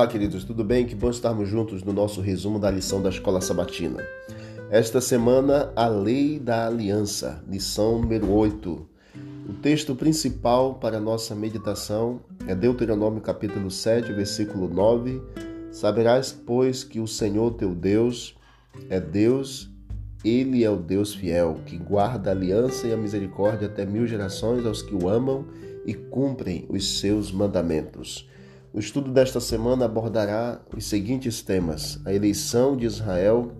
Olá, queridos, tudo bem? Que bom estarmos juntos no nosso resumo da lição da Escola Sabatina. Esta semana, a Lei da Aliança, lição número 8. O texto principal para a nossa meditação é Deuteronômio capítulo 7, versículo 9. Saberás, pois, que o Senhor teu Deus é Deus, Ele é o Deus fiel, que guarda a aliança e a misericórdia até 1000 gerações aos que o amam e cumprem os seus mandamentos. O estudo desta semana abordará os seguintes temas: a eleição de Israel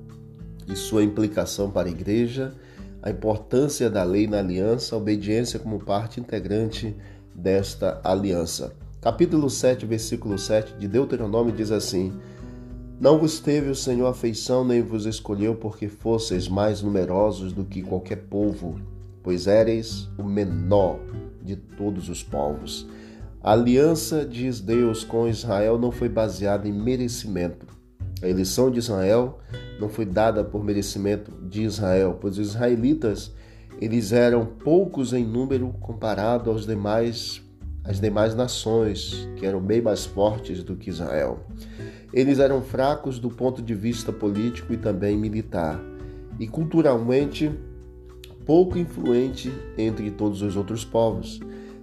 e sua implicação para a igreja, a importância da lei na aliança, a obediência como parte integrante desta aliança. Capítulo 7, versículo 7 de Deuteronômio diz assim: Não vos teve o Senhor afeição, nem vos escolheu porque fosseis mais numerosos do que qualquer povo, pois éreis o menor de todos os povos. A aliança, diz Deus, com Israel não foi baseada em merecimento. A eleição de Israel não foi dada por merecimento de Israel, pois os israelitas, eles eram poucos em número comparado às demais nações, que eram bem mais fortes do que Israel. Eles eram fracos do ponto de vista político e também militar, e culturalmente pouco influente entre todos os outros povos.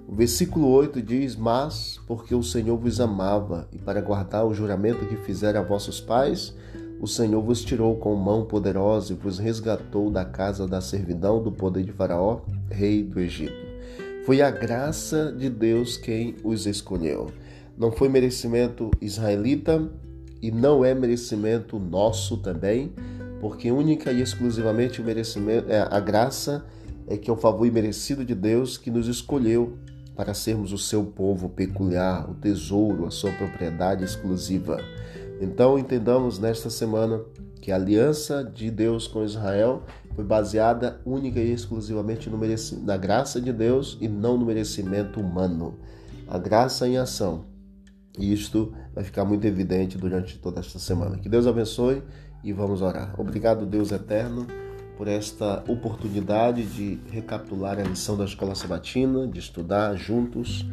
O versículo 8 diz: Mas, porque o Senhor vos amava, e para guardar o juramento que fizera a vossos pais, o Senhor vos tirou com mão poderosa e vos resgatou da casa da servidão do poder de Faraó, rei do Egito. Foi a graça de Deus quem os escolheu. Não foi merecimento israelita e não é merecimento nosso também, porque única e exclusivamente o merecimento, a graça é que é o favor imerecido de Deus que nos escolheu para sermos o seu povo peculiar, o tesouro, a sua propriedade exclusiva. Então entendamos nesta semana que a aliança de Deus com Israel foi baseada única e exclusivamente na graça de Deus e não no merecimento humano. A graça em ação. E isto vai ficar muito evidente durante toda esta semana. Que Deus abençoe e vamos orar. Obrigado, Deus eterno, por esta oportunidade de recapitular a lição da Escola Sabatina, de estudar juntos.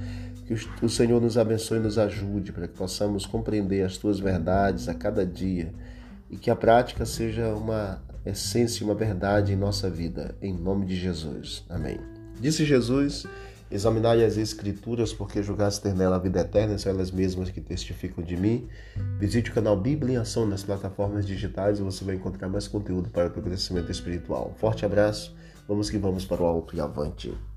Que o Senhor nos abençoe e nos ajude para que possamos compreender as tuas verdades a cada dia e que a prática seja uma essência e uma verdade em nossa vida. Em nome de Jesus. Amém. Disse Jesus: Examinai as Escrituras, porque julgaste ter nela a vida eterna, são elas mesmas que testificam de mim. Visite o canal Bíblia em Ação nas plataformas digitais e você vai encontrar mais conteúdo para o teu crescimento espiritual. Forte abraço, vamos que vamos para o alto e avante.